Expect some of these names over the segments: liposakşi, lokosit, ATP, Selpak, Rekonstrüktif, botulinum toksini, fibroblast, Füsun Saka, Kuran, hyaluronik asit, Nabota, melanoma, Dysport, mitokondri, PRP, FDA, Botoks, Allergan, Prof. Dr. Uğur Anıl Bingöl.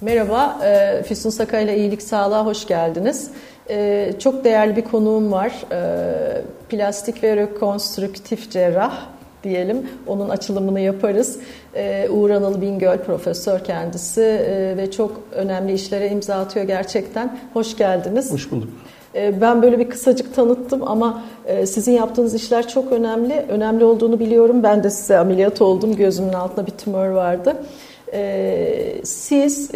Merhaba, Füsun Saka ile İyilik Sağlık'a hoş geldiniz. Çok değerli bir konuğum var. Plastik ve rekonstrüktif cerrah diyelim, onun açılımını yaparız. Uğur Anıl Bingöl profesör kendisi ve çok önemli işlere imza atıyor gerçekten. Hoş geldiniz. Hoş bulduk. Ben böyle bir kısacık tanıttım ama sizin yaptığınız işler çok önemli. Önemli olduğunu biliyorum. Ben de size ameliyat oldum. Gözümün altında bir tümör vardı. Siz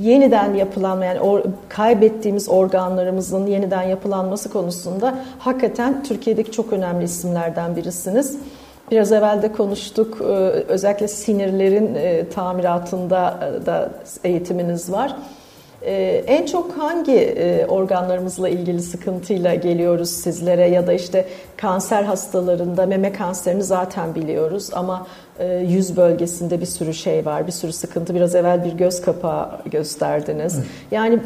yeniden yapılanma, yani kaybettiğimiz organlarımızın yeniden yapılanması konusunda hakikaten Türkiye'deki çok önemli isimlerden birisiniz. Biraz evvel de konuştuk. Özellikle sinirlerin tamiratında da eğitiminiz var. En çok hangi organlarımızla ilgili sıkıntıyla geliyoruz sizlere, ya da işte kanser hastalarında meme kanserini zaten biliyoruz ama yüz bölgesinde bir sürü şey var, bir sürü sıkıntı. Biraz evvel bir göz kapağı gösterdiniz. Evet. Yani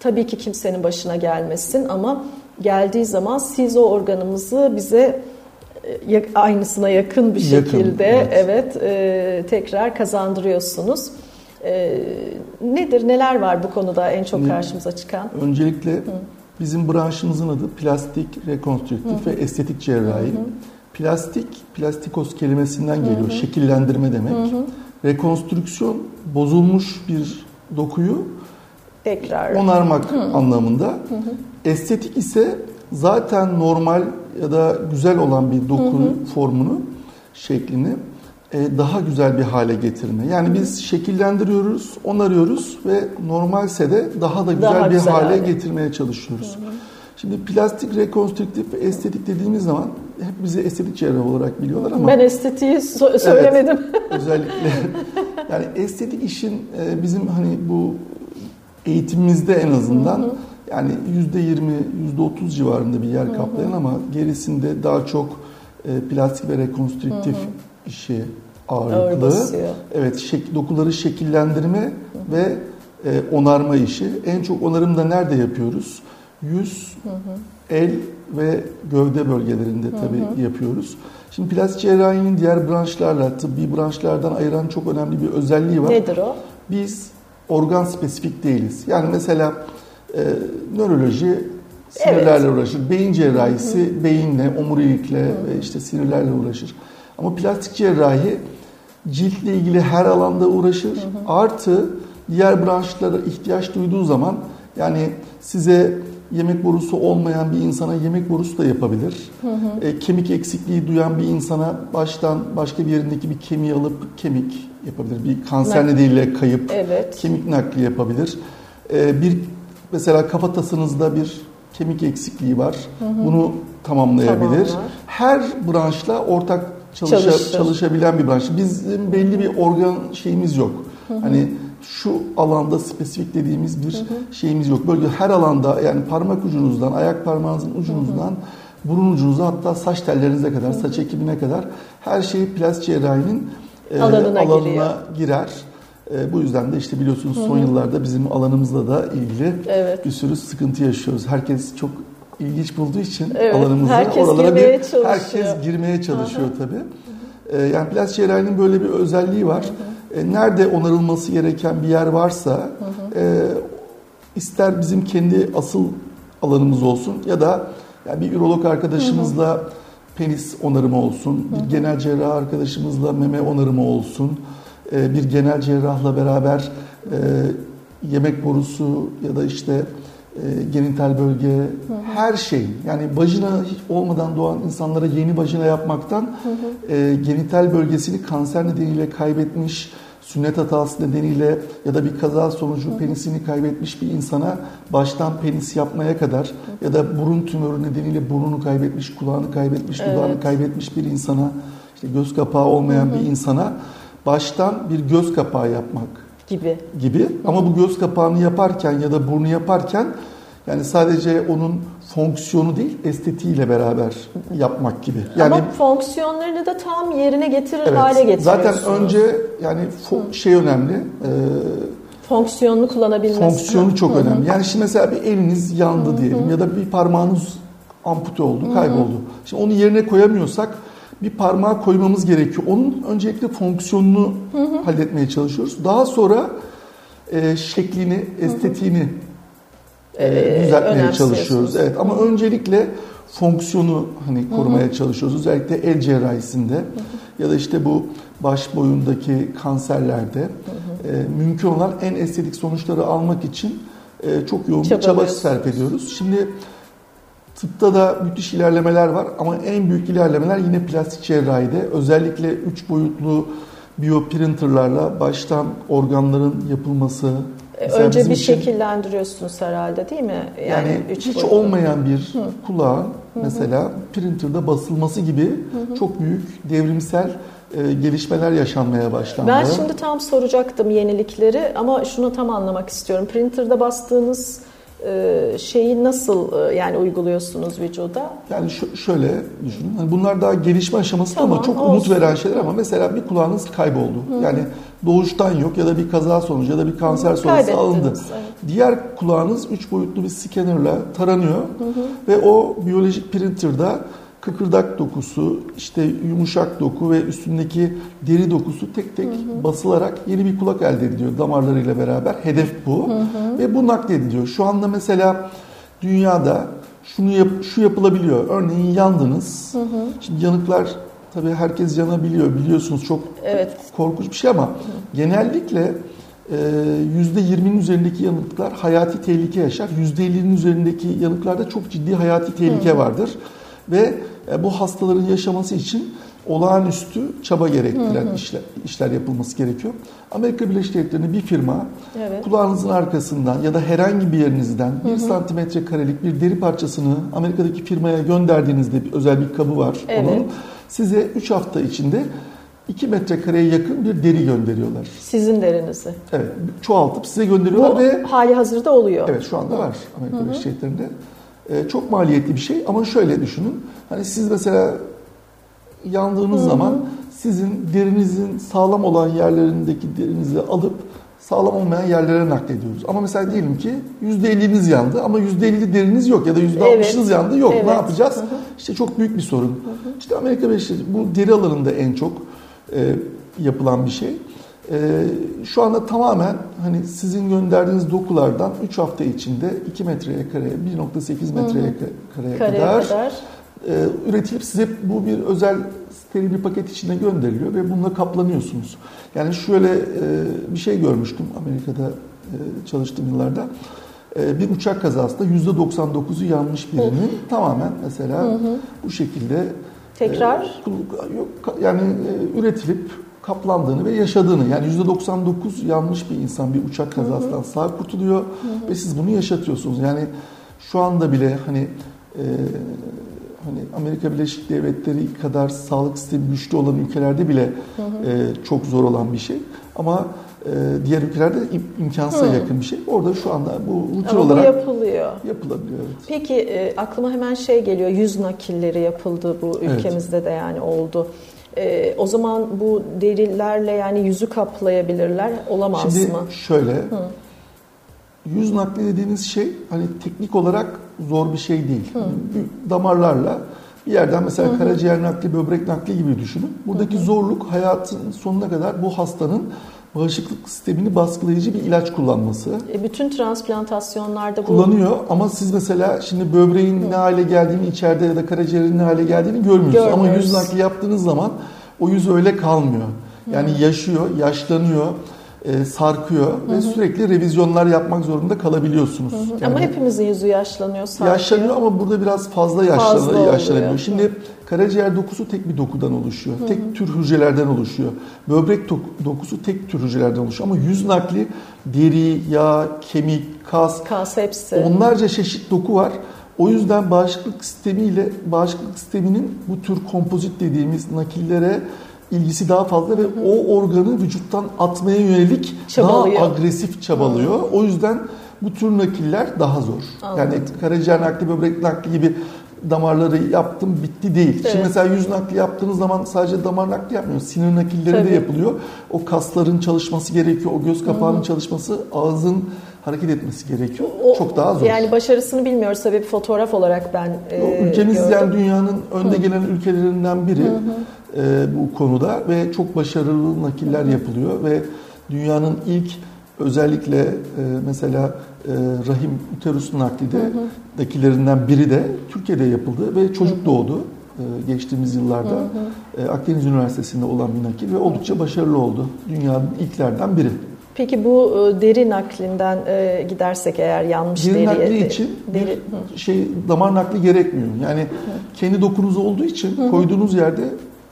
tabii ki kimsenin başına gelmesin ama geldiği zaman siz o organımızı bize aynısına yakın bir şekilde tekrar kazandırıyorsunuz. Nedir, neler var bu konuda en çok karşımıza çıkan? Öncelikle bizim branşımızın adı plastik, rekonstrüktif ve estetik cerrahi. Plastik, plastikos kelimesinden geliyor. Şekillendirme demek. Rekonstrüksiyon, bozulmuş bir dokuyu tekrar onarmak anlamında. Estetik ise zaten normal ya da güzel olan bir doku formunu, şeklini daha güzel bir hale getirme. Yani biz şekillendiriyoruz, onarıyoruz ve normalse de daha güzel bir hale getirmeye çalışıyoruz. Şimdi plastik, rekonstrüktif ve estetik dediğimiz zaman hep bizi estetik cerrah olarak biliyorlar ama... Ben estetiği söylemedim. Evet, özellikle. Yani estetik işin bizim hani bu eğitimimizde en azından yani %20-%30 civarında bir yer kaplayan ama gerisinde daha çok plastik ve rekonstrüktif işi ağırlıklı. Evet, dokuları şekillendirme ve onarma işi. En çok onarım da nerede yapıyoruz? Yüz, el ve gövde bölgelerinde tabii yapıyoruz. Şimdi plastik cerrahinin diğer branşlarla, tıbbi branşlardan ayıran çok önemli bir özelliği var. Nedir o? Biz organ spesifik değiliz. Yani mesela nöroloji sinirlerle uğraşır. Beyin cerrahisi beyinle, omurilikle ve işte sinirlerle uğraşır. Ama plastik cerrahi ciltle ilgili her alanda uğraşır. Artı diğer branşlara ihtiyaç duyduğu zaman yani size yemek borusu olmayan bir insana yemek borusu da yapabilir. Kemik eksikliği duyan bir insana baştan başka bir yerindeki bir kemiği alıp kemik yapabilir. Bir kanser nedeniyle kayıp kemik nakli yapabilir. Mesela kafatasınızda bir kemik eksikliği var. Bunu tamamlayabilir. Her branşla ortak çalışabilen bir branş. Bizim belli bir organ şeyimiz yok. Hani şu alanda spesifik dediğimiz bir şeyimiz yok. Böyle her alanda, yani parmak ucunuzdan, ayak parmağınızın ucunuzdan, burun ucunuza, hatta saç tellerinize kadar, saç ekimine kadar her şey plastik cerrahinin alanına girer. Bu yüzden de işte biliyorsunuz son yıllarda bizim alanımızla da ilgili bir sürü sıkıntı yaşıyoruz. Herkes çok ilginç bulduğu için alanımızda herkes girmeye çalışıyor tabii. Yani plastik cerrahinin böyle bir özelliği var. Nerede onarılması gereken bir yer varsa ister bizim kendi asıl alanımız olsun ya da yani bir ürolog arkadaşımızla penis onarımı olsun, bir genel cerrah arkadaşımızla meme onarımı olsun, bir genel cerrahla beraber yemek borusu ya da işte genital bölge, her şey. Yani vajina olmadan doğan insanlara yeni vajina yapmaktan genital bölgesini kanser nedeniyle kaybetmiş, sünnet hatası nedeniyle ya da bir kaza sonucu penisini kaybetmiş bir insana baştan penis yapmaya kadar ya da burun tümörü nedeniyle burnunu kaybetmiş, kulağını kaybetmiş, dudağını kaybetmiş bir insana, işte göz kapağı olmayan bir insana baştan bir göz kapağı yapmak gibi. Ama bu göz kapağını yaparken ya da burnu yaparken yani sadece onun fonksiyonu değil, estetiğiyle beraber yapmak gibi. Yani, ama fonksiyonlarını da tam yerine getirir hale getiriyorsunuz. Zaten önce yani şey önemli. Fonksiyonunu kullanabilmesi. Fonksiyonu çok önemli. Yani şimdi mesela bir eliniz yandı diyelim ya da bir parmağınız ampute oldu, kayboldu. Şimdi onu yerine koyamıyorsak bir parmağı koymamız gerekiyor. Onun öncelikle fonksiyonunu halletmeye çalışıyoruz. Daha sonra şeklini, estetiğini düzeltmeye çalışıyoruz. Evet, ama öncelikle fonksiyonu hani korumaya çalışıyoruz. Özellikle el cerrahisinde ya da işte bu baş boyundaki kanserlerde mümkün olan en estetik sonuçları almak için çok yoğun bir çaba sarf ediyoruz. Şimdi tıpta da müthiş ilerlemeler var ama en büyük ilerlemeler yine plastik cerrahide. Özellikle 3 boyutlu bioprinterlarla baştan organların yapılması. Önce bir şekillendiriyorsunuz herhalde, değil mi? Yani hiç boyutlu olmayan bir kulağın mesela printer'da basılması gibi çok büyük devrimsel gelişmeler yaşanmaya başlandı. Ben şimdi tam soracaktım yenilikleri ama şunu tam anlamak istiyorum. Printer'da bastığınız şeyi nasıl yani uyguluyorsunuz vücuda? Yani şöyle düşünün. Hani bunlar daha gelişme aşaması ama çok umut veren şeyler ama mesela bir kulağınız kayboldu. Yani doğuştan yok ya da bir kaza sonucu ya da bir kanser sonrası alındı. Diğer kulağınız 3 boyutlu bir scanner'la taranıyor ve o biyolojik printer'da kıkırdak dokusu, işte yumuşak doku ve üstündeki deri dokusu tek tek basılarak yeni bir kulak elde ediliyor damarlarıyla beraber. Hedef bu. Ve bu naklediliyor. Şu anda mesela dünyada şu yapılabiliyor. Örneğin yandınız. Şimdi yanıklar, tabii herkes yanabiliyor, biliyorsunuz, çok korkunç bir şey ama genellikle %20'nin üzerindeki yanıklar hayati tehlike yaşar. %50'nin üzerindeki yanıklarda çok ciddi hayati tehlike vardır. Ve bu hastaların yaşaması için olağanüstü çaba gerektiren işler yapılması gerekiyor. Amerika Birleşik Devletleri'nde bir firma kulağınızın arkasından ya da herhangi bir yerinizden 1 santimetre karelik bir deri parçasını Amerika'daki firmaya gönderdiğinizde bir özel bir kabı var onun. Size 3 hafta içinde 2 metrekareye yakın bir deri gönderiyorlar. Sizin derinizi. Evet, çoğaltıp size gönderiyorlar bu ve hali hazırda oluyor. Evet, şu anda var Amerika Birleşik Devletleri'nde. Çok maliyetli bir şey ama şöyle düşünün. Hani siz mesela yandığınız zaman sizin derinizin sağlam olan yerlerindeki derinizi alıp sağlam olmayan yerlere naklediyoruz. Ama mesela diyelim ki %50'niz yandı ama %50 deriniz yok ya da %60'ınız yandı yok. Ne yapacağız? İşte çok büyük bir sorun. İşte Amerika Birleşik Devletleri bu deri alanında en çok yapılan bir şey. Şu anda tamamen hani sizin gönderdiğiniz dokulardan 3 hafta içinde 2 metreye kareye, 1.8 metreye kareye kadar üretilip size bu bir özel steril bir paket içinde gönderiliyor ve bununla kaplanıyorsunuz. Yani şöyle bir şey görmüştüm Amerika'da çalıştığım yıllarda. Bir uçak kazasında %99'u yanmış birinin tamamen mesela bu şekilde tekrar yani üretilip kaplandığını ve yaşadığını, yani %99 yanlış bir insan bir uçak kazasından sağ kurtuluyor ve siz bunu yaşatıyorsunuz. Yani şu anda bile hani Amerika Birleşik Devletleri kadar sağlık sistemi güçlü olan ülkelerde bile çok zor olan bir şey. Ama diğer ülkelerde imkansıza yakın bir şey. Orada şu anda bu rutin olarak yapılabiliyor. Evet. Peki aklıma hemen şey geliyor, yüz nakilleri yapıldı bu ülkemizde de yani oldu. O zaman bu derilerle yani yüzü kaplayabilirler, olamaz şimdi mı? Şimdi şöyle, yüz nakli dediğiniz şey hani teknik olarak zor bir şey değil. Damarlarla bir yerden mesela karaciğer nakli, böbrek nakli gibi düşünün. Buradaki zorluk hayatın sonuna kadar bu hastanın bağışıklık sistemini baskılayıcı bir ilaç kullanması. Bütün transplantasyonlarda kullanıyor ama siz mesela şimdi böbreğin ne hale geldiğini içeride ya da karaciğerin ne hale geldiğini görmüyorsunuz. Ama yüz nakli yaptığınız zaman o yüz öyle kalmıyor. Yani yaşıyor, yaşlanıyor, sarkıyor ve sürekli revizyonlar yapmak zorunda kalabiliyorsunuz. Yani ama hepimizin yüzü yaşlanıyor, sarkıyor. Yaşlanıyor ama burada biraz fazla yaşlanıyor. Şimdi karaciğer dokusu tek bir dokudan oluşuyor. Tek tür hücrelerden oluşuyor. Böbrek dokusu tek tür hücrelerden oluşuyor. Ama yüz nakli deri, yağ, kemik, kas hepsi. Onlarca çeşit doku var. O yüzden bağışıklık sisteminin bu tür kompozit dediğimiz nakillere ilgisi daha fazla ve o organı vücuttan atmaya yönelik daha agresif çabalıyor. O yüzden bu tür nakiller daha zor. Anladım. Yani karaciğer nakli, böbrek nakli gibi damarları yaptım bitti değil. Evet. Şimdi mesela yüz nakli yaptığınız zaman sadece damar nakli yapmıyor. Sinir nakilleri de yapılıyor. O kasların çalışması gerekiyor. O göz kapağının çalışması, ağzın hareket etmesi gerekiyor. Çok daha zor. Yani başarısını bilmiyoruz. Tabii fotoğraf olarak ben ülkemiz gördüm. Yani dünyanın önde gelen ülkelerinden biri bu konuda ve çok başarılı nakiller yapılıyor ve dünyanın ilk özellikle mesela rahim uterus naklindekilerinden biri de Türkiye'de yapıldı ve çocuk doğdu. Geçtiğimiz yıllarda Akdeniz Üniversitesi'nde olan bir nakil ve oldukça başarılı oldu. Dünyanın ilklerden biri. Peki bu deri naklinden gidersek eğer yanmış deri nakli için deri, damar nakli gerekmiyor. Yani kendi dokunuz olduğu için koyduğunuz yerde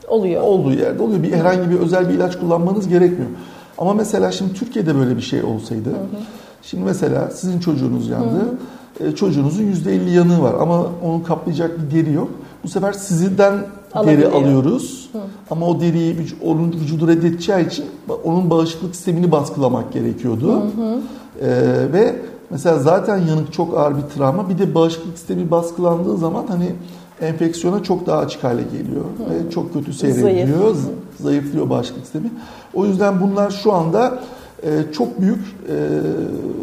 oluyor. Olduğu yerde oluyor. Bir herhangi bir özel bir ilaç kullanmanız gerekmiyor. Ama mesela şimdi Türkiye'de böyle bir şey olsaydı. Şimdi mesela sizin çocuğunuz yandı. Çocuğunuzun %50 yanığı var ama onu kaplayacak bir deri yok. Bu sefer sizden deri alıyoruz ama o deriyi onun vücudu reddedeceği için onun bağışıklık sistemini baskılamak gerekiyordu. Ve mesela zaten yanık çok ağır bir travma, bir de bağışıklık sistemi baskılandığı zaman hani enfeksiyona çok daha açık hale geliyor ve çok kötü seyrediyor, zayıflıyor bağışıklık sistemi. O yüzden bunlar şu anda çok büyük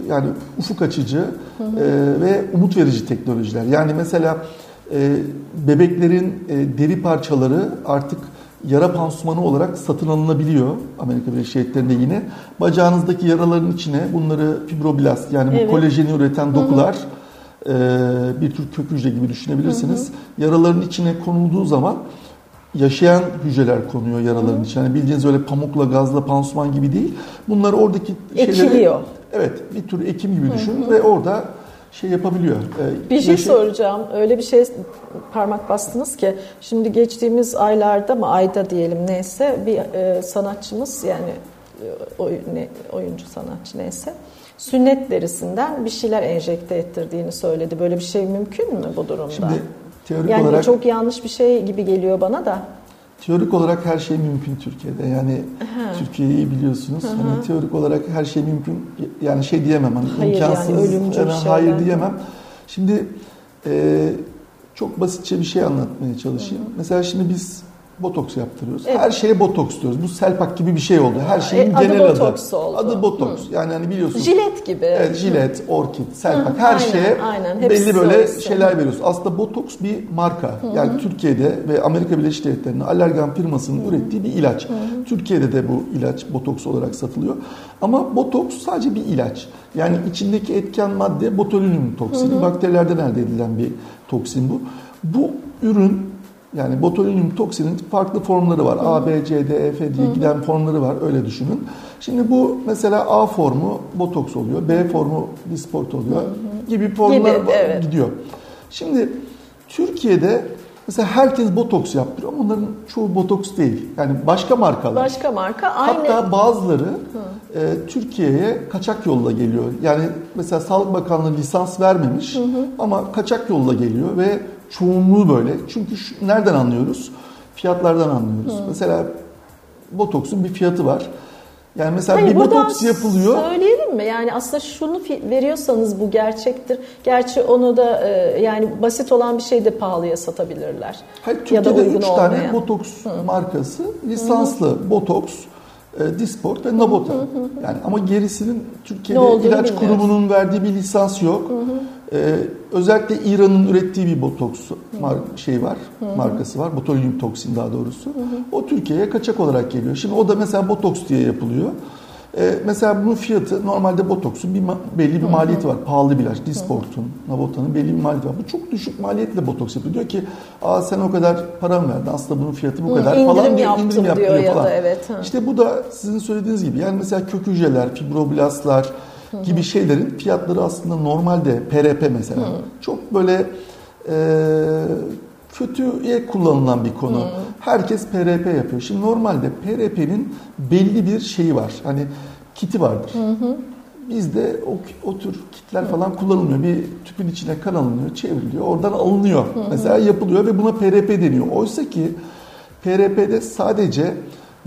yani ufuk açıcı ve umut verici teknolojiler. Yani mesela bebeklerin deri parçaları artık yara pansumanı olarak satın alınabiliyor. Amerika Birleşik Devletleri'nde yine bacağınızdaki yaraların içine bunları fibroblast yani bu kolajeni üreten dokular bir tür kök hücre gibi düşünebilirsiniz. Yaraların içine konulduğu zaman yaşayan hücreler konuyor yaraların içine. Yani bildiğiniz öyle pamukla, gazla, pansuman gibi değil. Bunlar oradaki ekiliyor. Şeyleri, evet, bir tür ekim gibi düşün ve orada şey yapabiliyor. Bir şey soracağım. Öyle bir şey parmak bastınız ki şimdi geçtiğimiz aylarda mı ayda diyelim neyse bir sanatçımız yani oyuncu sanatçı neyse sünnet derisinden bir şeyler enjekte ettirdiğini söyledi. Böyle bir şey mümkün mü bu durumda? Şimdi teorik yani olarak çok yanlış bir şey gibi geliyor bana da. Teorik olarak her şey mümkün Türkiye'de. Yani Türkiye'yi iyi biliyorsunuz. Hani teorik olarak her şey mümkün. Yani şey diyemem. Hani hayır imkansız, yani ölümcül hayır diyemem. Şimdi çok basitçe bir şey anlatmaya çalışayım. Mesela şimdi biz botoks yaptırıyoruz. Her şeye botoks diyoruz. Bu selpak gibi bir şey oldu. Her şeyin genel adı. Adı botoks oldu. Adı botoks. Yani hani biliyorsunuz. Jilet gibi. Evet, jilet, orkid, selpak. Her şeye belli böyle şeyler veriyoruz. Aslında botoks bir marka. Yani Türkiye'de ve Amerika Birleşik Devletleri'nde Allergan firmasının ürettiği bir ilaç. Türkiye'de de bu ilaç botoks olarak satılıyor. Ama botoks sadece bir ilaç. Yani içindeki etken madde botulinum toksini. Bakterilerden elde edilen bir toksin bu. Bu ürün yani botulinum toksinin farklı formları var. A, B, C, D, E, F diye giden formları var. Öyle düşünün. Şimdi bu mesela A formu botoks oluyor. B formu Dysport oluyor. Gibi formlar gidiyor. Şimdi Türkiye'de mesela herkes botoks yaptırıyor ama onların çoğu botoks değil. Yani başka markalar. Başka marka. Hatta bazıları Türkiye'ye kaçak yolla geliyor. Yani mesela Sağlık Bakanlığı lisans vermemiş ama kaçak yolla geliyor ve çoğunluğu böyle. Çünkü nereden anlıyoruz? Fiyatlardan anlıyoruz. Mesela botoksun bir fiyatı var. Yani mesela bir botoks yapılıyor. Söyleyelim mi? Yani aslında şunu veriyorsanız bu gerçektir. Gerçi onu da yani basit olan bir şey de pahalıya satabilirler. Hayır, Türkiye'de 3 tane botoks markası lisanslı botoks, Dysport ve Nabota. Yani ama gerisinin Türkiye'de ilaç kurumunun verdiği bir lisans yok. Özellikle İran'ın ürettiği bir botoks markası var. Botulinum toksin daha doğrusu. O Türkiye'ye kaçak olarak geliyor. Şimdi o da mesela botoks diye yapılıyor. Mesela bunun fiyatı normalde botoksun belli bir maliyeti var. Pahalı bir ilaç. Dysport'un, Nabota'nın belli bir maliyeti var. Bu çok düşük maliyetle botoks yapıyor. Diyor ki sen o kadar para mı verdin? Aslında bunun fiyatı bu kadar falan. İndirim yaptırıyor ya falan. Da, evet, İşte bu da sizin söylediğiniz gibi. Yani mesela kök hücreler, fibroblastlar gibi şeylerin fiyatları aslında normalde PRP mesela çok böyle kötüye kullanılan bir konu. Herkes PRP yapıyor. Şimdi normalde PRP'nin belli bir şeyi var. Hani kiti vardır. Bizde o tür kitler falan kullanılmıyor. Bir tüpün içine kan alınıyor, çevriliyor. Oradan alınıyor. Mesela yapılıyor ve buna PRP deniyor. Oysa ki PRP'de sadece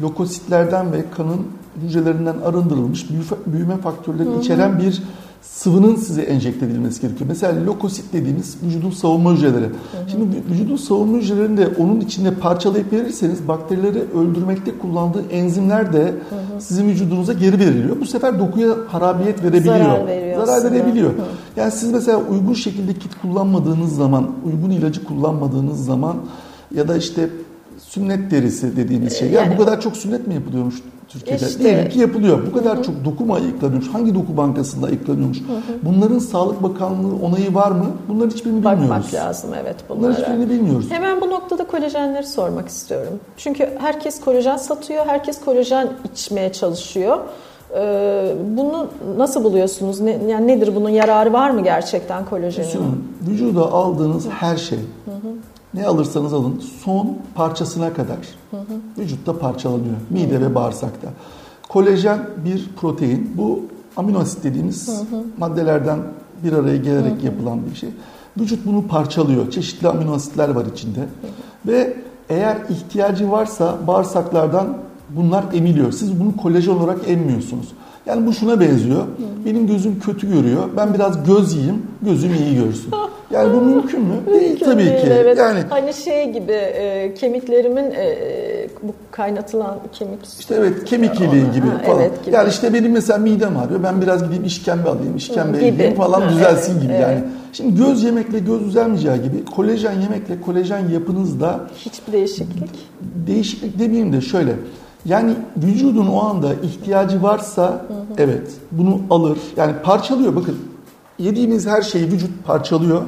lokositlerden ve kanın hücrelerinden arındırılmış büyüme faktörleri içeren bir sıvının size enjekte edilmesi gerekiyor. Mesela lokosit dediğimiz vücudun savunma hücreleri. Hı hı. Şimdi vücudun savunma hücrelerini de onun içinde parçalayıp verirseniz bakterileri öldürmekte kullandığı enzimler de sizin vücudunuza geri veriliyor. Bu sefer dokuya harabiyet verebiliyor. Zarar verebiliyor. Hı. Yani siz mesela uygun şekilde kit kullanmadığınız zaman, uygun ilacı kullanmadığınız zaman ya da işte sünnet derisi dediğimiz şey. Yani bu kadar çok sünnet mi yapılıyormuş Türkiye'de? İşte. Diyelim ki yapılıyor. Bu kadar çok doku mu ayıklanıyormuş? Hangi doku bankasında ayıklanıyormuş? Bunların Sağlık Bakanlığı onayı var mı? Bunların hiçbirini bilmiyoruz. Bakmak lazım, evet, bunlara. Bunların hiçbirini bilmiyoruz. Hemen bu noktada kolajenleri sormak istiyorum. Çünkü herkes kolajen satıyor, herkes kolajen içmeye çalışıyor. Bunu nasıl buluyorsunuz? Yani nedir bunun yararı, var mı gerçekten kolajenin? Vücuda aldığınız her şey. Ne alırsanız alın son parçasına kadar vücutta parçalanıyor. Mide ve bağırsakta. Kolajen bir protein. Bu amino asit dediğimiz maddelerden bir araya gelerek yapılan bir şey. Vücut bunu parçalıyor. Çeşitli amino asitler var içinde. Ve eğer ihtiyacı varsa bağırsaklardan bunlar emiliyor. Siz bunu kolajen olarak emmiyorsunuz. Yani bu şuna benziyor. Benim gözüm kötü görüyor. Ben biraz göz yiyeyim, gözüm iyi görsün. Yani bu mümkün mü? Değil tabii ki. Evet. Yani hani şey gibi kemiklerimin bu kaynatılan kemik işte evet kemik iliği gibi falan. Evet, gibi. Yani işte benim mesela midem ağrıyor. Ben biraz gideyim işkembe alayım, işkembe yiyeyim falan düzelsin gibi yani. Şimdi göz yemekle göz düzelmeyeceği gibi kolajen yemekle kolajen yapınızda hiçbir değişiklik demeyeyim de şöyle. Yani vücudun o anda ihtiyacı varsa evet bunu alır. Yani parçalıyor bakın. Yediğimiz her şeyi vücut parçalıyor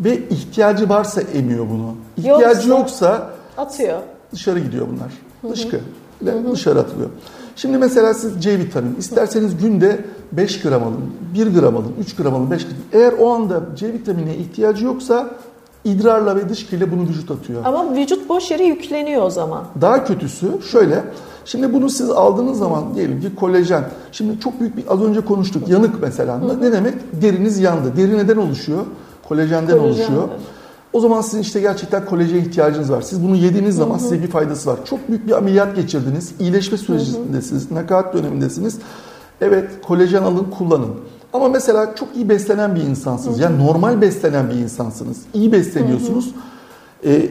ve ihtiyacı varsa emiyor bunu. İhtiyacı yoksa atıyor. Dışarı gidiyor bunlar. Dışkı ile dışarı atılıyor. Şimdi mesela siz C vitamini isterseniz günde 5 gram alın, 1 gram alın, 3 gram alın, 5 gram alın. Eğer o anda C vitaminine ihtiyacı yoksa idrarla ve dışkıyla bunu vücut atıyor. Ama vücut boş yere yükleniyor o zaman. Daha kötüsü şöyle. Şimdi bunu siz aldığınız zaman diyelim ki kolajen. Şimdi çok büyük bir az önce konuştuk. Yanık mesela. Ne demek? Deriniz yandı. Deri neden oluşuyor? Kolajenden oluşuyor. O zaman sizin işte gerçekten kolajene ihtiyacınız var. Siz bunu yediğiniz zaman size bir faydası var. Çok büyük bir ameliyat geçirdiniz. İyileşme sürecindesiniz. Nakaat dönemindesiniz. Evet kolajen alın kullanın. Ama mesela çok iyi beslenen bir insansınız. Yani normal beslenen bir insansınız. İyi besleniyorsunuz.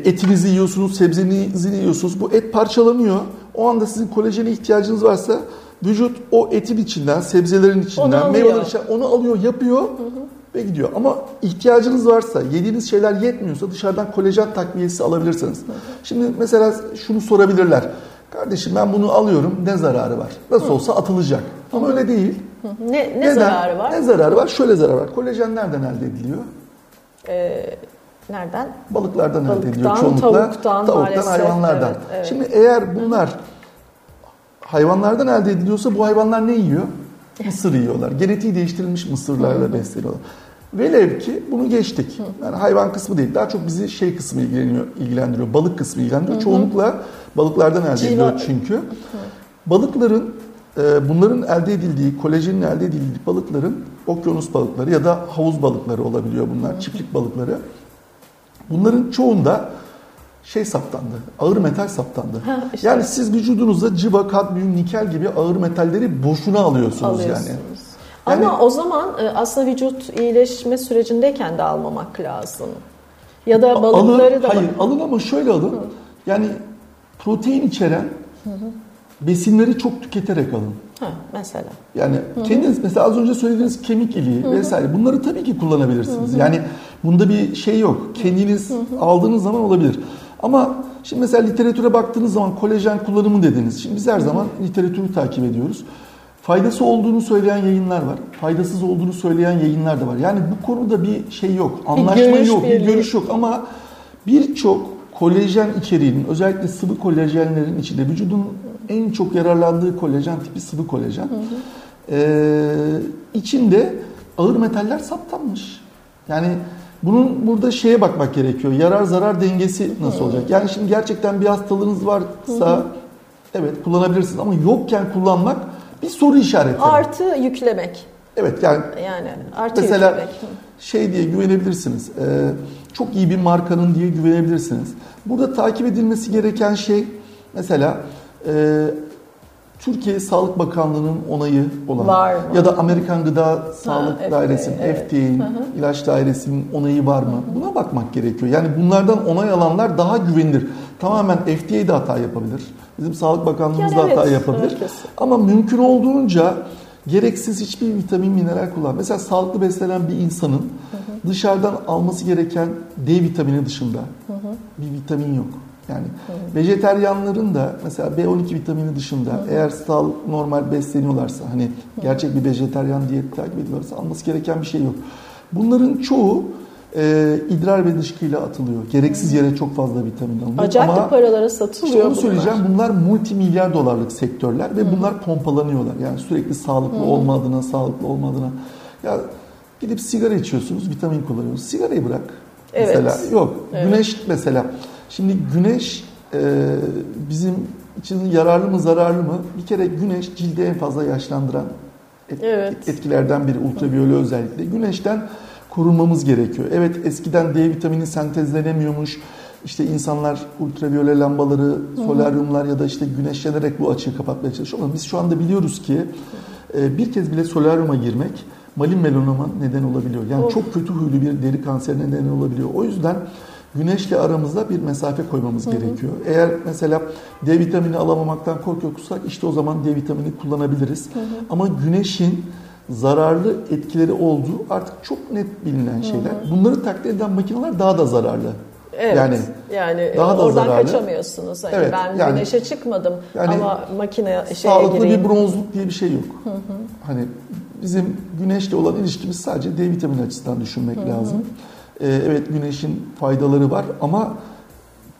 Etinizi yiyorsunuz, sebzenizi yiyorsunuz. Bu et parçalanıyor. O anda sizin kolajene ihtiyacınız varsa vücut o etin içinden, sebzelerin içinden, meyvelerin içinden onu alıyor, yapıyor ve gidiyor. Ama ihtiyacınız varsa, yediğiniz şeyler yetmiyorsa dışarıdan kolajen takviyesi alabilirsiniz. Şimdi mesela şunu sorabilirler. Kardeşim ben bunu alıyorum, ne zararı var? Nasıl olsa atılacak. Ama öyle değil. Ne zararı var? Ne zararı var? Şöyle zararı var. Kolajen nereden elde ediliyor? Nereden? Balıklardan elde ediliyor çoğunlukla. Tavuktan, hayvanlardan. Evet, evet. Şimdi eğer bunlar hayvanlardan elde ediliyorsa bu hayvanlar ne yiyor? Mısır yiyorlar. Genetiği değiştirilmiş mısırlarla besleniyorlar. Velev ki bunu geçtik. Yani hayvan kısmı değil. Daha çok bizi şey kısmı ilgilendiriyor. Balık kısmı ilgilendiriyor. Çoğunlukla balıklardan elde ediliyor çünkü. Balıkların bunların elde edildiği, kolajenin elde edildiği balıkların okyanus balıkları ya da havuz balıkları olabiliyor bunlar. Çiftlik balıkları. Bunların çoğunda şey saptandı, ağır metal saptandı. İşte. Yani siz vücudunuza civa, kadmiyum, nikel gibi ağır metalleri boşuna alıyorsunuz. Yani. Ama o zaman aslında vücut iyileşme sürecindeyken de almamak lazım. Ya da balıkları alın, da... Hayır, alın ama şöyle alın. Yani protein içeren besinleri çok tüketerek alın. Mesela. Yani kendiniz mesela az önce söylediğiniz kemik iliği vesaire bunları tabii ki kullanabilirsiniz. Yani bunda bir şey yok. Kendiniz aldığınız zaman olabilir. Ama şimdi mesela literatüre baktığınız zaman kolajen kullanımı dediniz. Şimdi biz her zaman literatürü takip ediyoruz. Faydası olduğunu söyleyen yayınlar var. Faydasız olduğunu söyleyen yayınlar da var. Yani bu konuda bir şey yok. Anlaşma yok, bir görüş yok ama birçok kolajen içeriğinin özellikle sıvı kolajenlerin içinde vücudun en çok yararlandığı kolajen tipi sıvı kolajen. İçinde ağır metaller saptanmış. Yani bunun burada şeye bakmak gerekiyor. Yarar zarar dengesi nasıl olacak? Yani şimdi gerçekten bir hastalığınız varsa evet kullanabilirsiniz ama yokken kullanmak bir soru işareti. Artı yüklemek. Evet yani artı mesela yüklemek. Şey diye güvenebilirsiniz. Çok iyi bir markanın diye güvenebilirsiniz. Burada takip edilmesi gereken şey mesela Türkiye Sağlık Bakanlığı'nın onayı olan var mı? Ya da Amerikan Gıda Sağlık Dairesi'nin, evet, FDA'nin, İlaç Dairesi'nin onayı var mı? Hı-hı. Buna bakmak gerekiyor. Yani bunlardan onay alanlar daha güvenilir. Tamamen FDA da hata yapabilir. Bizim Sağlık Bakanlığımız yani da hata yapabilir. Herkesi. Ama mümkün olduğunca gereksiz hiçbir vitamin, mineral kullanmıyor. Mesela sağlıklı beslenen bir insanın, hı-hı, dışarıdan alması gereken D vitamini dışında, hı-hı, bir vitamin yok. Yani, evet, vejeteryanların da mesela B12 vitamini dışında, evet, eğer sağlıklı normal besleniyorlarsa, hani, evet, gerçek bir vejeteryan diyet takip ediyorlarsa alması gereken bir şey yok. Bunların çoğu idrar ve dışkıyla atılıyor. Gereksiz yere çok fazla vitamin alınıyor. Acayip ama paralara satılıyor. Şunu söyleyeceğim, bunlar multimilyar dolarlık sektörler ve, evet, bunlar pompalanıyorlar. Yani sürekli sağlıklı, evet, sağlıklı olmadığına. Ya gidip sigara içiyorsunuz, vitamin kullanıyorsunuz. Sigarayı bırak. Evet. Mesela yok. Evet. Güneş mesela. Şimdi güneş bizim için yararlı mı zararlı mı? Bir kere güneş cilde en fazla yaşlandıran etkilerden biri, ultraviyole özellikle. Güneşten korunmamız gerekiyor. Evet, eskiden D vitamini sentezlenemiyormuş. İşte insanlar ultraviyole lambaları, solaryumlar ya da işte güneşlenerek bu açığı kapatmaya çalışıyor. Ama biz şu anda biliyoruz ki bir kez bile solaryuma girmek malin melanoma neden olabiliyor. Yani çok kötü huylu bir deri kanserine neden olabiliyor. O yüzden güneşle aramızda bir mesafe koymamız, hı hı, gerekiyor. Eğer mesela D vitamini alamamaktan korkuyorsak işte o zaman D vitamini kullanabiliriz. Hı hı. Ama güneşin zararlı etkileri olduğu artık çok net bilinen şeyler. Hı hı. Bunları taklit eden makineler daha da zararlı. Evet, yani daha da oradan zararlı. Kaçamıyorsunuz. Yani evet, ben güneşe çıkmadım ama makineye sağlıklı gireyim. Bir bronzluk diye bir şey yok. Hı hı. Hani bizim güneşle olan ilişkimiz sadece D vitamini açısından düşünmek, hı hı, lazım. Evet, güneşin faydaları var ama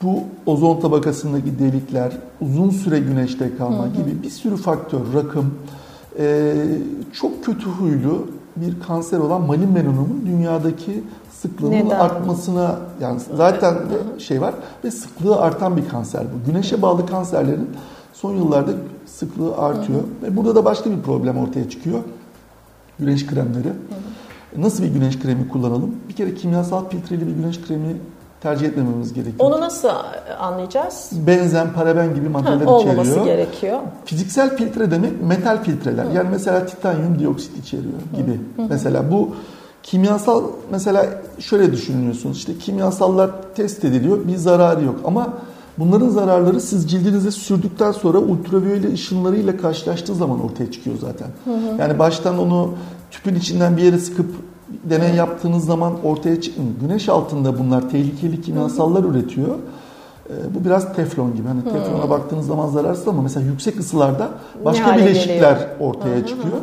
bu ozon tabakasındaki delikler, uzun süre güneşte kalma, hı hı, gibi bir sürü faktör, rakım, çok kötü huylu bir kanser olan malin melanomun dünyadaki sıklığının artmasına, yani zaten, hı hı, şey var ve sıklığı artan bir kanser bu. Güneşe bağlı kanserlerin son yıllarda sıklığı artıyor, hı hı, ve burada da başka bir problem ortaya çıkıyor. Güneş kremleri. Hı hı. Nasıl bir güneş kremi kullanalım? Bir kere kimyasal filtreli bir güneş kremi tercih etmememiz gerekiyor. Onu nasıl anlayacağız? Benzen, paraben gibi maddeler içeriyor. Olmaması gerekiyor. Fiziksel filtre demek metal filtreler. Hı. Yani mesela titanyum dioksit içeriyor gibi. Hı. Hı. Mesela bu kimyasal, mesela şöyle düşünüyorsunuz. İşte kimyasallar test ediliyor, bir zararı yok ama bunların zararları siz cildinize sürdükten sonra ultraviyole ışınlarıyla karşılaştığı zaman ortaya çıkıyor zaten. Hı hı. Yani baştan onu tüpün içinden bir yere sıkıp deney, hı, yaptığınız zaman ortaya çıkmıyor. Güneş altında bunlar tehlikeli kimyasallar, hı hı, üretiyor. Bu biraz teflon gibi. Hani, hı, teflona baktığınız zaman zararsız ama mesela yüksek ısılarda başka bileşikler ortaya, hı hı, çıkıyor.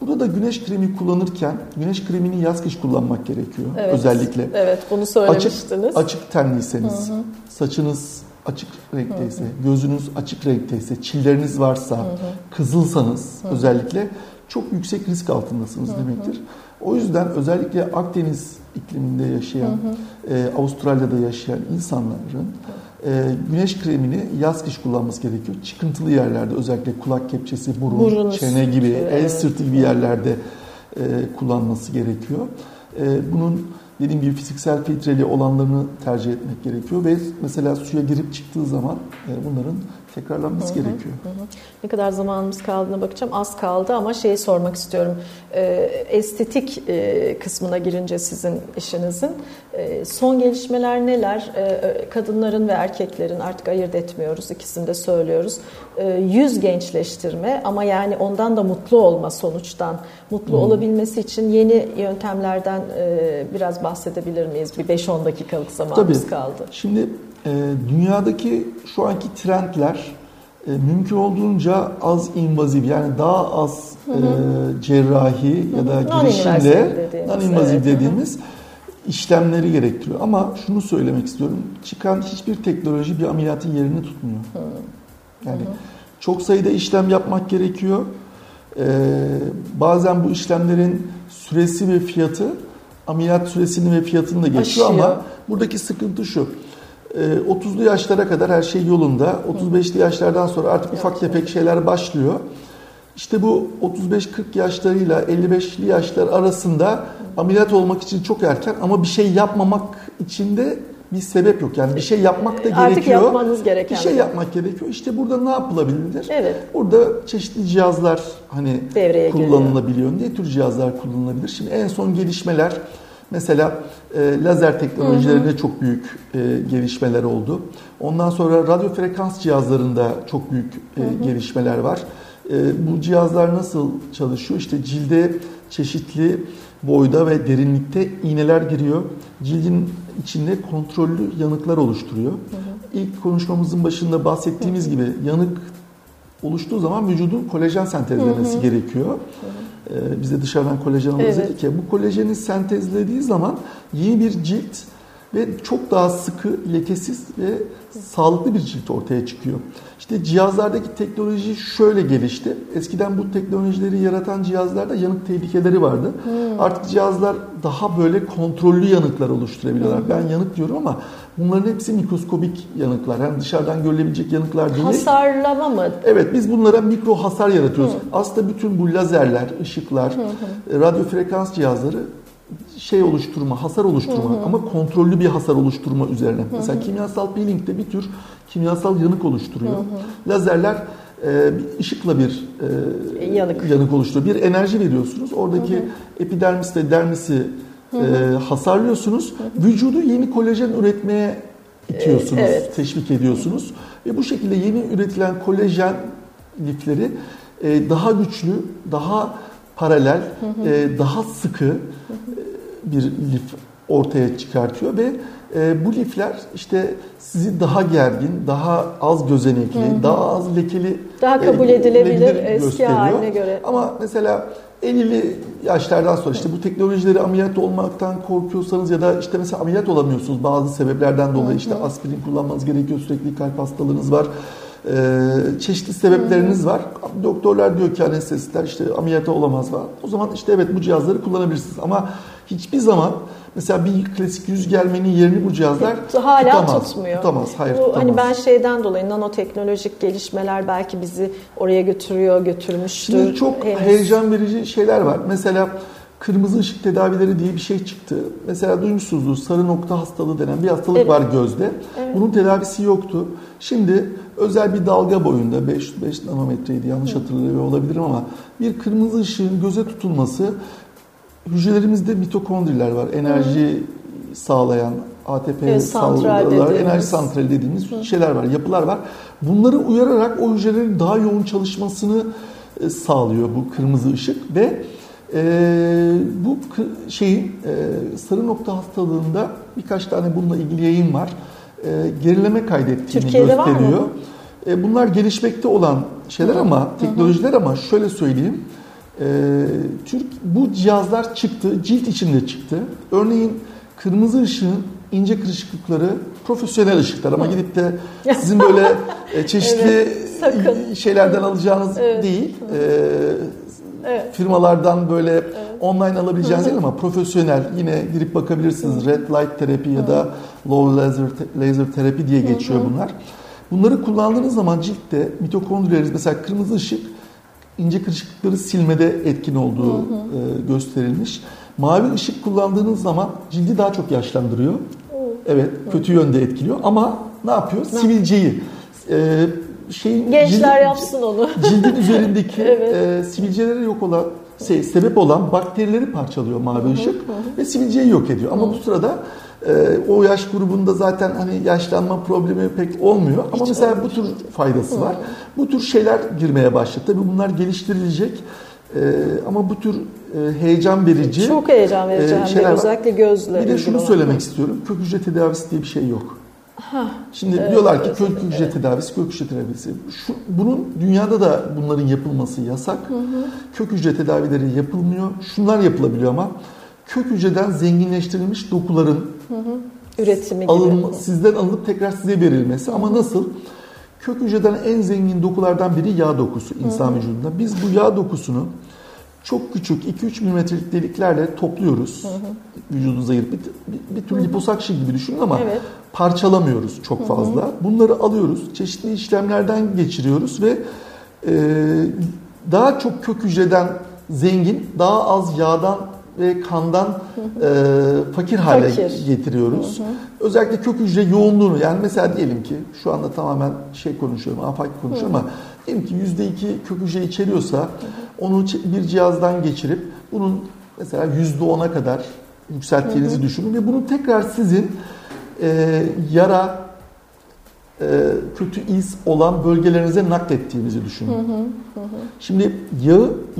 Burada da güneş kremi kullanırken güneş kremini yaz kış kullanmak gerekiyor, evet, özellikle. Evet, bunu söylemiştiniz. Açık tenliyseniz, hı hı, saçınız açık renkteyse, hı hı, gözünüz açık renkteyse, çilleriniz varsa, hı hı, kızılsanız, hı hı, özellikle çok yüksek risk altındasınız, hı hı, demektir. O yüzden özellikle Akdeniz ikliminde yaşayan, hı hı, Avustralya'da yaşayan insanların güneş kremini yaz kış kullanması gerekiyor. Çıkıntılı yerlerde, özellikle kulak kepçesi, burun, çene gibi, el sırtı gibi yerlerde kullanması gerekiyor. Bunun dediğim gibi fiziksel filtreli olanlarını tercih etmek gerekiyor ve mesela suya girip çıktığı zaman bunların tekrarlanması, hı hı, gerekiyor. Hı hı. Ne kadar zamanımız kaldığına bakacağım. Az kaldı ama şeyi sormak istiyorum. Estetik kısmına girince sizin işinizin son gelişmeler neler? Kadınların ve erkeklerin, artık ayırt etmiyoruz, ikisini de söylüyoruz. Yüz gençleştirme ama yani ondan da mutlu olma, sonuçtan mutlu, hı, olabilmesi için yeni yöntemlerden biraz bahsedebilir miyiz? Bir 5-10 dakikalık zamanımız, tabii, kaldı. Şimdi dünyadaki şu anki trendler mümkün olduğunca az invaziv, yani daha az, hı hı, cerrahi, hı hı, ya da girişimle non-invaziv, evet, dediğimiz, hı hı, işlemleri gerektiriyor. Ama şunu söylemek istiyorum. Çıkan hiçbir teknoloji bir ameliyatın yerini tutmuyor. Hı. Yani, hı hı, çok sayıda işlem yapmak gerekiyor. Bazen bu işlemlerin süresi ve fiyatı ameliyat süresini ve fiyatını da geçiyor. Aşıyor. Ama buradaki sıkıntı şu. 30'lu yaşlara kadar her şey yolunda. 35'li yaşlardan sonra artık ufak tefek şeyler başlıyor. İşte bu 35-40 yaşlarıyla 55'li yaşlar arasında ameliyat olmak için çok erken ama bir şey yapmamak için de bir sebep yok. Yani bir şey yapmak da gerekiyor. Artık yapmanız gereken. Bir şey yapmak gerekiyor. İşte burada ne yapılabilir? Evet. Burada çeşitli cihazlar hani devreye kullanılabiliyor. Ne tür cihazlar kullanılabilir? Şimdi en son gelişmeler mesela lazer teknolojilerinde çok büyük gelişmeler oldu. Ondan sonra radyo frekans cihazlarında çok büyük gelişmeler var. Bu cihazlar nasıl çalışıyor? İşte cilde çeşitli boyda ve derinlikte iğneler giriyor. Cildin içinde kontrollü yanıklar oluşturuyor. İlk konuşmamızın başında bahsettiğimiz gibi yanık oluştuğu zaman vücudun kolajen sentezlemesi gerekiyor. Biz de dışarıdan kolajen alıyoruz dedik ya. Bu kolajeni sentezlediği zaman yeni bir cilt ve çok daha sıkı, lekesiz ve sağlıklı bir cilt ortaya çıkıyor. İşte cihazlardaki teknoloji şöyle gelişti. Eskiden bu teknolojileri yaratan cihazlarda yanık tehlikeleri vardı. Artık cihazlar daha böyle kontrollü yanıklar oluşturabiliyorlar. Ben yanık diyorum ama bunların hepsi mikroskobik yanıklar. Yani dışarıdan görülebilecek yanıklar değil. Hasarlama mı? Evet, biz bunlara mikro hasar yaratıyoruz. Aslında bütün bu lazerler, ışıklar, radyo frekans cihazları hasar oluşturma ama kontrollü bir hasar oluşturma üzerine. Mesela kimyasal peeling de bir tür kimyasal yanık oluşturuyor. Lazerler ışıkla bir yanık oluşturuyor. Bir enerji veriyorsunuz. Oradaki epidermis ve dermisi hasarlıyorsunuz. Vücudu yeni kolajen üretmeye itiyorsunuz, teşvik ediyorsunuz. Ve bu şekilde yeni üretilen kolajen lifleri daha güçlü, daha paralel, daha sıkı bir lif ortaya çıkartıyor ve bu lifler işte sizi daha gergin, daha az gözenekli, daha az lekeli, daha kabul edilebilir eski haline göre. Ama mesela 50'li yaşlardan sonra işte bu teknolojileri ameliyat olmaktan korkuyorsanız ya da işte mesela ameliyat olamıyorsunuz bazı sebeplerden dolayı. İşte aspirin kullanmanız gerekiyor, sürekli kalp hastalığınız var. Çeşitli sebepleriniz var. Doktorlar diyor ki anestezistler işte ameliyata olamaz var. O zaman işte evet bu cihazları kullanabilirsiniz ama hiçbir zaman mesela bir klasik yüz gelmenin yerini bu cihazlar hala tutmuyor. Tutamaz. Hani ben şeyden dolayı nanoteknolojik gelişmeler belki bizi oraya götürmüştür. Şimdi çok heyecan verici şeyler var. Mesela kırmızı ışık tedavileri diye bir şey çıktı. Mesela duymuşsunuzdur, sarı nokta hastalığı denen bir hastalık var gözde. Bunun tedavisi yoktu. Şimdi özel bir dalga boyunda 5 nanometreydi yanlış hatırlıyor olabilirim ama bir kırmızı ışığın göze tutulması, hücrelerimizde mitokondriler var. Enerji sağlayan ATP salgılar, enerji santrali dediğimiz şeyler var, yapılar var. Bunları uyararak o hücrelerin daha yoğun çalışmasını sağlıyor bu kırmızı ışık ve bu şeyin sarı nokta hastalığında birkaç tane bununla ilgili yayın var. Gerileme kaydettiğini Türkiye'de gösteriyor. Bunlar gelişmekte olan şeyler ama teknolojiler ama şöyle söyleyeyim. Bu cihazlar çıktı, cilt içinde çıktı. Örneğin kırmızı ışığın ince kırışıklıkları profesyonel ışıklar ama gidip de sizin böyle çeşitli şeylerden alacağınız değil. Firmalardan böyle online alabileceğiniz değil ama profesyonel yine girip bakabilirsiniz. Red light terapi ya da low laser terapi diye geçiyor bunlar. Bunları kullandığınız zaman ciltte mitokondrileriniz mesela kırmızı ışık ince kırışıklıkları silmede etkin olduğu gösterilmiş. Mavi ışık kullandığınız zaman cildi daha çok yaşlandırıyor. Evet, kötü yönde etkiliyor ama ne yapıyor? Sivilceyi gençler yapsın onu. Cildin üzerindeki sivilcelere sebep olan bakterileri parçalıyor mavi ışık ve sivilceyi yok ediyor. Ama bu sırada o yaş grubunda zaten hani yaşlanma problemi pek olmuyor. Ama mesela bu tür faydası var. Bu tür şeyler girmeye başladı. Tabii bunlar geliştirilecek. Ama bu tür heyecan verici şeyler var. Özellikle gözle. Bir de şunu söylemek istiyorum. Kök hücre tedavisi diye bir şey yok. Şimdi diyorlar ki kök hücre tedavisi, kök hücre tedavisi. Bunun dünyada da bunların yapılması yasak. Kök hücre tedavileri yapılmıyor. Şunlar yapılabiliyor ama kök hücreden zenginleştirilmiş dokuların üretimi gibi. Sizden alınıp tekrar size verilmesi ama nasıl? Kök hücreden en zengin dokulardan biri yağ dokusu insan vücudunda. Biz bu yağ dokusunu çok küçük 2-3 milimetrelik deliklerle topluyoruz. Vücudunuza girip bir tür liposakşi gibi düşünün ama parçalamıyoruz çok fazla. Bunları alıyoruz, çeşitli işlemlerden geçiriyoruz ve daha çok kök hücreden zengin, daha az yağdan kandan fakir hale getiriyoruz. Hı hı. Özellikle kök hücre yoğunluğunu, yani mesela diyelim ki şu anda tamamen afaki konuşuyorum ama diyelim ki %2 kök hücre içeriyorsa onu bir cihazdan geçirip bunun mesela %10'a kadar yükselttiğinizi düşünün ve bunu tekrar sizin yara, kötü iz olan bölgelerinize naklettiğinizi düşünün. Şimdi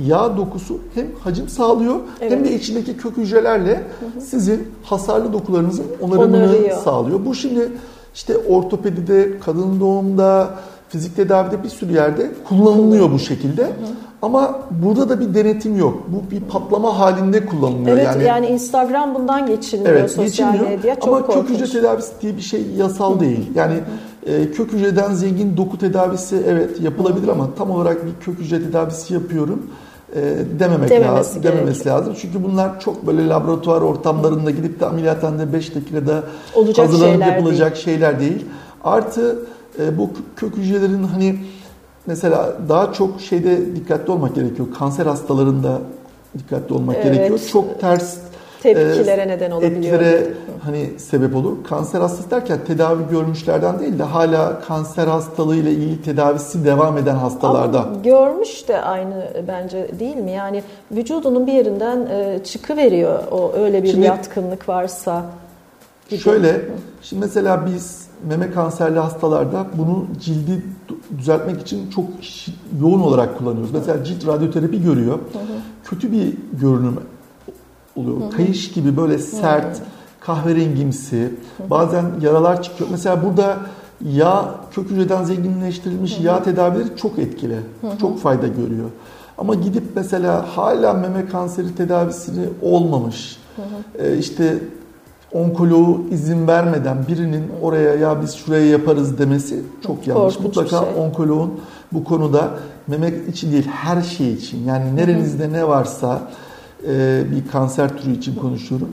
yağ dokusu hem hacim sağlıyor hem de içindeki kök hücrelerle sizin hasarlı dokularınızın onarımını sağlıyor. Bu şimdi işte ortopedide, kadın doğumda, fizik tedavide bir sürü yerde kullanılıyor bu şekilde. Ama burada da bir denetim yok. Bu bir patlama halinde kullanılıyor. Evet, yani Instagram bundan geçilmiyor, sosyal medya. Çok ama korkunç. Kök hücre tedavisi diye bir şey yasal değil. Yani kök hücreden zengin doku tedavisi yapılabilir ama tam olarak bir kök hücre tedavisi yapıyorum dememesi lazım. Çünkü bunlar çok böyle laboratuvar ortamlarında gidip de ameliyathanede 5 dakikada hazırlanıp yapılacak şeyler değil. Artı bu kök hücrelerin mesela daha çok dikkatli olmak gerekiyor. Kanser hastalarında dikkatli olmak gerekiyor. Çok ters tepkilere neden olabiliyor. Etkilere sebep olur. Kanser hastası derken tedavi görmüşlerden değil de hala kanser hastalığıyla ilgili tedavisi devam eden hastalarda. Ama görmüş de aynı bence değil mi? Yani vücudunun bir yerinden çıkıveriyor o öyle bir yatkınlık varsa. Şimdi mesela biz meme kanserli hastalarda bunu cildi düzeltmek için çok yoğun olarak kullanıyoruz. Mesela cilt radyoterapi görüyor. Kötü bir görünüm oluyor. Kayış gibi böyle sert, kahverengimsi. Bazen yaralar çıkıyor. Mesela burada yağ, kök hücreden zenginleştirilmiş yağ tedavileri çok etkili. Çok fayda görüyor. Ama gidip mesela hala meme kanseri tedavisini olmamış. Onkoloğu izin vermeden birinin oraya ya biz şuraya yaparız demesi çok yanlış. Korkunç. Mutlaka onkoloğun bu konuda meme için değil her şey için, yani nerenizde ne varsa bir kanser türü için konuşuyorum.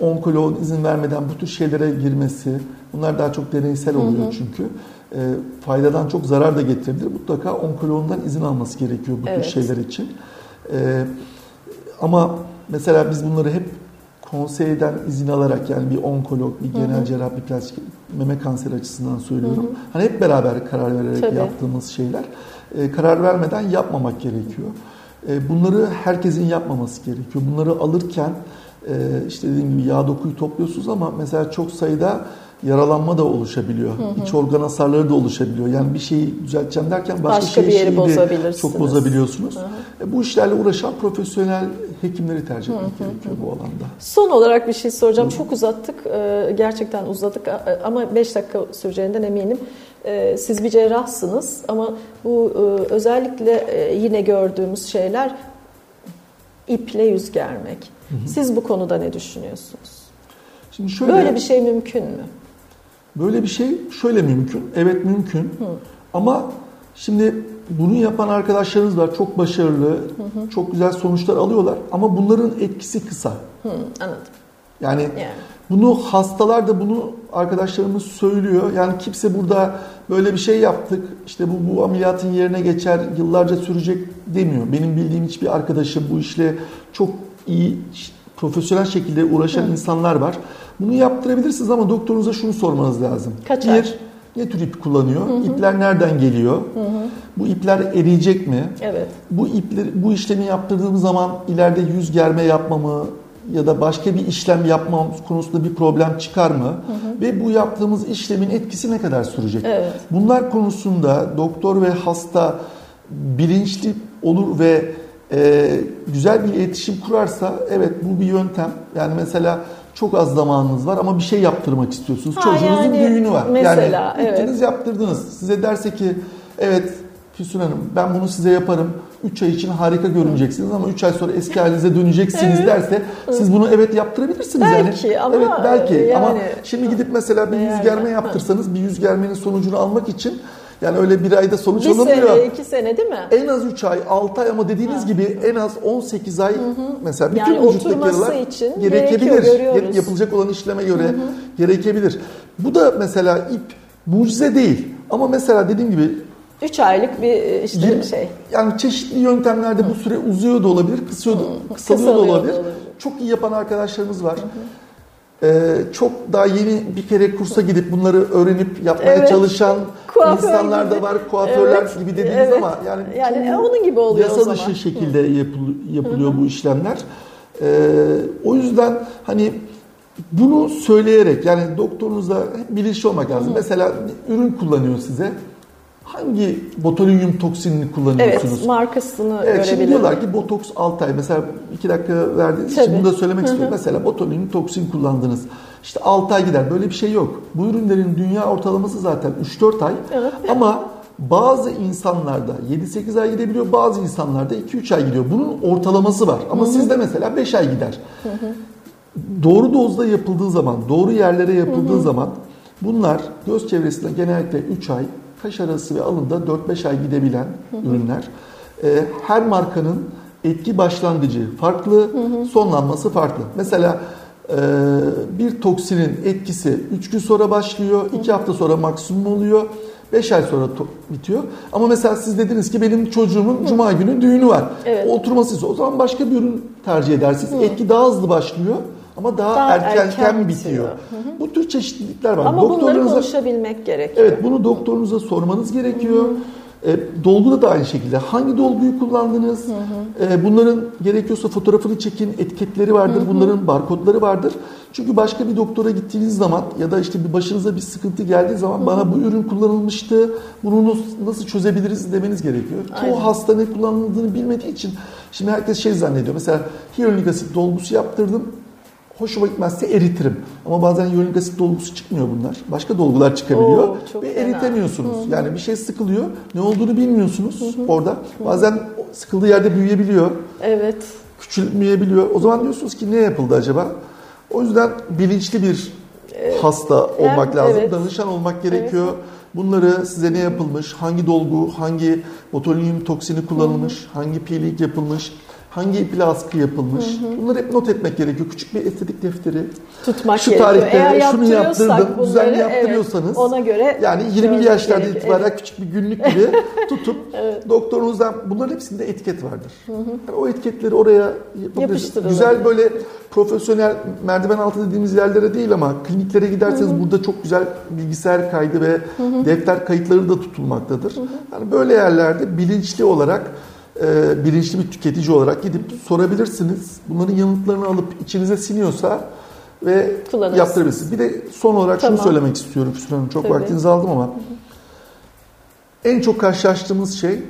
Onkoloğun izin vermeden bu tür şeylere girmesi, bunlar daha çok deneysel oluyor çünkü. Faydadan çok zarar da getirebilir. Mutlaka onkoloğundan izin alması gerekiyor bu tür şeyler için. Ama mesela biz bunları hep konseyden izin alarak, yani bir onkolog, bir genel cerrah, bir plastik, meme kanseri açısından söylüyorum. Hep beraber karar vererek yaptığımız şeyler. Karar vermeden yapmamak gerekiyor. Bunları herkesin yapmaması gerekiyor. Bunları alırken dediğim gibi yağ dokuyu topluyorsunuz ama mesela çok sayıda yaralanma da oluşabiliyor. İç organ hasarları da oluşabiliyor. Yani bir şeyi düzelteceğim derken başka bir yeri çok bozabiliyorsunuz. Bu işlerle uğraşan profesyonel hekimleri tercih etmek gerekiyor bu alanda. Son olarak bir şey soracağım. Çok uzattık. Gerçekten uzadık ama 5 dakika süreceğinden eminim. Siz bir cerrahsınız ama bu özellikle yine gördüğümüz şeyler iple yüz germek. Siz bu konuda ne düşünüyorsunuz? Şimdi böyle bir şey mümkün mü? Böyle bir şey mümkün. Evet, mümkün. Ama şimdi bunu yapan arkadaşlarımız var. Çok başarılı, çok güzel sonuçlar alıyorlar. Ama bunların etkisi kısa. Anladım. Yani bunu hastalar da arkadaşlarımız söylüyor. Yani kimse burada böyle bir şey yaptık, İşte bu ameliyatın yerine geçer, yıllarca sürecek demiyor. Benim bildiğim hiçbir arkadaşım bu işle çok iyi, profesyonel şekilde uğraşan insanlar var. Bunu yaptırabilirsiniz ama doktorunuza şunu sormanız lazım. Bir, ne tür ip kullanıyor? İpler nereden geliyor? Bu ipler eriyecek mi? Bu işlemi yaptırdığım zaman ileride yüz germe yapmamı ya da başka bir işlem yapmam konusunda bir problem çıkar mı? Ve bu yaptığımız işlemin etkisi ne kadar sürecek? Bunlar konusunda doktor ve hasta bilinçli olur ve güzel bir iletişim kurarsa bu bir yöntem. Yani mesela çok az zamanınız var ama bir şey yaptırmak istiyorsunuz. Çocuğunuzun düğünü var. Mesela, gittiniz yaptırdınız. Size derse ki Füsun Hanım, ben bunu size yaparım. 3 ay için harika görüneceksiniz ama 3 ay sonra eski halinize döneceksiniz derse siz bunu yaptırabilirsiniz. Belki ama şimdi gidip mesela bir yüz germe yaptırsanız bir yüz germenin sonucunu almak için öyle bir ayda sonuç olmuyor. 1 sene, 2 sene değil mi? En az 3 ay, 6 ay ama dediğiniz gibi en az 18 ay mesela bütün vücuttaki yaralar gerekebilir. Yapılacak olan işleme göre gerekebilir. Bu da mesela ip mucize değil. Ama mesela dediğim gibi 3 aylık bir işte şey. Yani çeşitli yöntemlerde bu süre uzuyor da olabilir, kısalıyor da olabilir. Çok iyi yapan arkadaşlarımız var. Çok daha yeni bir kere kursa gidip bunları öğrenip yapmaya çalışan insanlar da var. Kuaförler gibi dediğiniz ama yani onun gibi oluyor o zaman. Yasa dışı şekilde yapılıyor bu işlemler. O yüzden hani bunu söyleyerek, yani doktorunuzla bilinçli olmak lazım. Mesela ürün kullanıyor size. Hangi botulinum toksinini kullanıyorsunuz? Evet, markasını görebilirim. Şimdi diyorlar ki botoks 6 ay. Mesela 2 dakika verdiğiniz için bunu da söylemek istiyorum. Mesela botulinum toksin kullandınız. İşte 6 ay gider. Böyle bir şey yok. Bu ürünlerin dünya ortalaması zaten 3-4 ay. Evet. Ama bazı insanlarda 7-8 ay gidebiliyor. Bazı insanlarda 2-3 ay gidiyor. Bunun ortalaması var. Ama sizde mesela 5 ay gider. Doğru dozda yapıldığı zaman, doğru yerlere yapıldığı zaman bunlar göz çevresinde genellikle 3 ay, kaş arası ve alında 4-5 ay gidebilen ürünler. Her markanın etki başlangıcı farklı, sonlanması farklı. Mesela bir toksinin etkisi 3 gün sonra başlıyor, 2 hafta sonra maksimum oluyor, 5 ay sonra bitiyor. Ama mesela siz dediniz ki benim çocuğumun cuma günü düğünü var. Evet. Oturmasıysa o zaman başka bir ürün tercih edersiniz. Etki daha hızlı başlıyor. Ama daha erken bitiyor. Bu tür çeşitlilikler var. Ama bunları konuşabilmek gerekiyor. Evet, bunu doktorunuza sormanız gerekiyor. Dolguda da aynı şekilde. Hangi dolguyu kullandınız? Bunların gerekiyorsa fotoğrafını çekin. Etiketleri vardır. Bunların barkodları vardır. Çünkü başka bir doktora gittiğiniz zaman ya da işte bir başınıza bir sıkıntı geldiği zaman bana bu ürün kullanılmıştı, bunu nasıl çözebiliriz demeniz gerekiyor. Ki o hasta ne kullanıldığını bilmediği için. Şimdi herkes şey zannediyor. Mesela hyaluronik asit dolgusu yaptırdım. Hoşuma gitmezse eritirim. Ama bazen hyaluronik asit dolgusu çıkmıyor bunlar. Başka dolgular çıkabiliyor. Ve eritemiyorsunuz. Yani bir şey sıkılıyor. Ne olduğunu bilmiyorsunuz orada. Bazen sıkıldığı yerde büyüyebiliyor. Evet. Küçülmeyebiliyor. O zaman diyorsunuz ki ne yapıldı acaba? O yüzden bilinçli bir hasta olmak lazım. Danışan olmak gerekiyor. Bunları size ne yapılmış, hangi dolgu, hangi botulinum toksini kullanılmış, hangi peeling yapılmış, hangi iple askı yapılmış? Bunları hep not etmek gerekiyor. Küçük bir estetik defteri. Tutmak gerekiyor. Şu tarihte şunu yaptırdım, bunları, düzenli yaptırıyorsanız. Evet, ona göre. Yani 20 yaşlarda itibaren küçük bir günlük gibi tutup doktorunuzdan bunların hepsinde etiket vardır. Yani o etiketleri oraya yapıştırın. Güzel böyle profesyonel merdiven altı dediğimiz yerlere değil ama kliniklere giderseniz burada çok güzel bilgisayar kaydı ve defter kayıtları da tutulmaktadır. Yani böyle yerlerde bilinçli olarak bilinçli bir tüketici olarak gidip sorabilirsiniz. Bunların yanıtlarını alıp içinize siniyorsa ve yaptırabilirsiniz. Bir de son olarak şunu söylemek istiyorum Füsun Hanım. Çok vaktinizi aldım ama en çok karşılaştığımız şey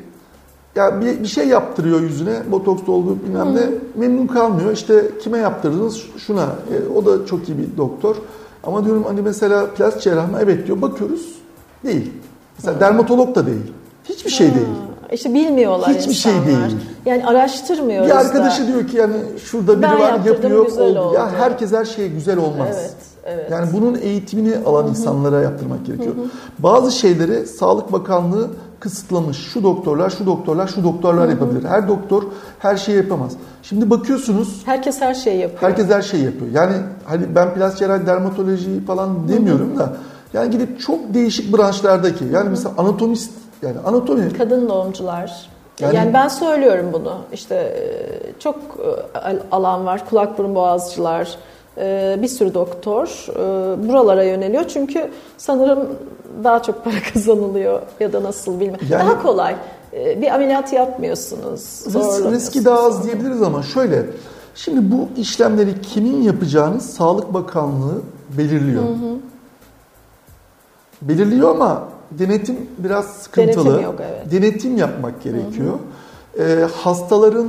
ya bir şey yaptırıyor yüzüne, botoks dolgu bilmem ne, memnun kalmıyor. İşte kime yaptırdınız? Şuna. O da çok iyi bir doktor. Ama diyorum hani mesela plastik cerrah mı? Evet diyor. Bakıyoruz. Değil. Mesela dermatolog da değil. Hiçbir şey değil. İşte bilmiyorlar hiçbir insanlar. Şey değil. Yani araştırmıyoruz da. Bir arkadaşı diyor ki yani şurada biri var yapıyor. Oldu. Ya herkes her şey güzel olmaz. Evet. Yani bunun eğitimini alan insanlara yaptırmak gerekiyor. Bazı şeyleri Sağlık Bakanlığı kısıtlamış. Şu doktorlar yapabilir. Her doktor her şeyi yapamaz. Şimdi bakıyorsunuz. Herkes her şeyi yapıyor. Yani hani ben plastik cerrahi, dermatoloji falan demiyorum da. Yani gidip çok değişik branşlardaki. Yani mesela anatomist. Yani anatomi. Kadın doğumcular. Yani ben söylüyorum bunu. İşte çok alan var. Kulak burun boğazcılar, bir sürü doktor buralara yöneliyor. Çünkü sanırım daha çok para kazanılıyor ya da nasıl bilmiyorum. Yani, daha kolay. Bir ameliyat yapmıyorsunuz. Riski daha az diyebiliriz ama şöyle. Şimdi bu işlemleri kimin yapacağını Sağlık Bakanlığı belirliyor. Belirliyor ama denetim biraz sıkıntılı. Denetim yapmak gerekiyor. Hastaların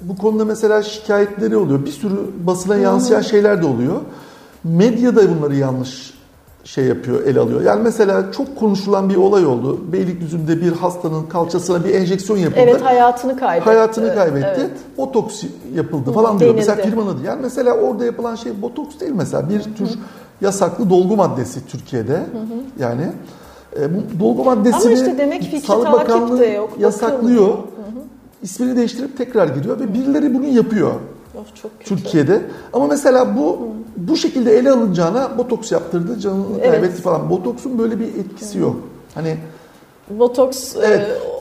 bu konuda mesela şikayetleri oluyor. Bir sürü basına yansıyan şeyler de oluyor. Medya da bunları yanlış ele alıyor. Yani mesela çok konuşulan bir olay oldu. Beylikdüzü'nde bir hastanın kalçasına bir enjeksiyon yapıldı. Evet, hayatını kaybetti. Evet. Botoks yapıldı falan diyor. Mesela firmanın adı. Yani mesela orada yapılan şey botoks değil mesela. Bir tür yasaklı dolgu maddesi Türkiye'de. Yani dolgu maddesini işte Sağlık Bakanlığı yasaklıyor. İsmini değiştirip tekrar giriyor ve birileri bunu yapıyor. Çok kötü. Türkiye'de. Ama mesela bu şekilde ele alınacağına botoks yaptırdı, canını kaybetti falan. Botoksun böyle bir etkisi yok. Hani Botoks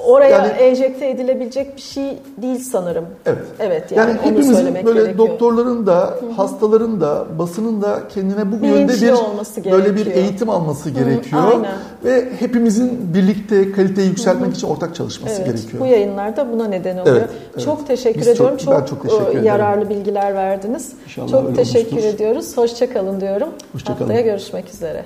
oraya enjekte edilebilecek bir şey değil sanırım. Evet. Evet, yani hepimizin böyle gerekiyor. Doktorların da, hastaların da, basının da kendine bu yönde bir böyle bir eğitim alması gerekiyor. Aynen. Ve hepimizin birlikte kaliteyi yükseltmek için ortak çalışması gerekiyor. Bu yayınlarda buna neden oluyor. Evet, evet. Çok teşekkür ediyorum. Çok teşekkür yararlı bilgiler verdiniz. İnşallah çok teşekkür ediyoruz. Hoşça kalın diyorum. Hoşça kalın. Haftaya görüşmek üzere.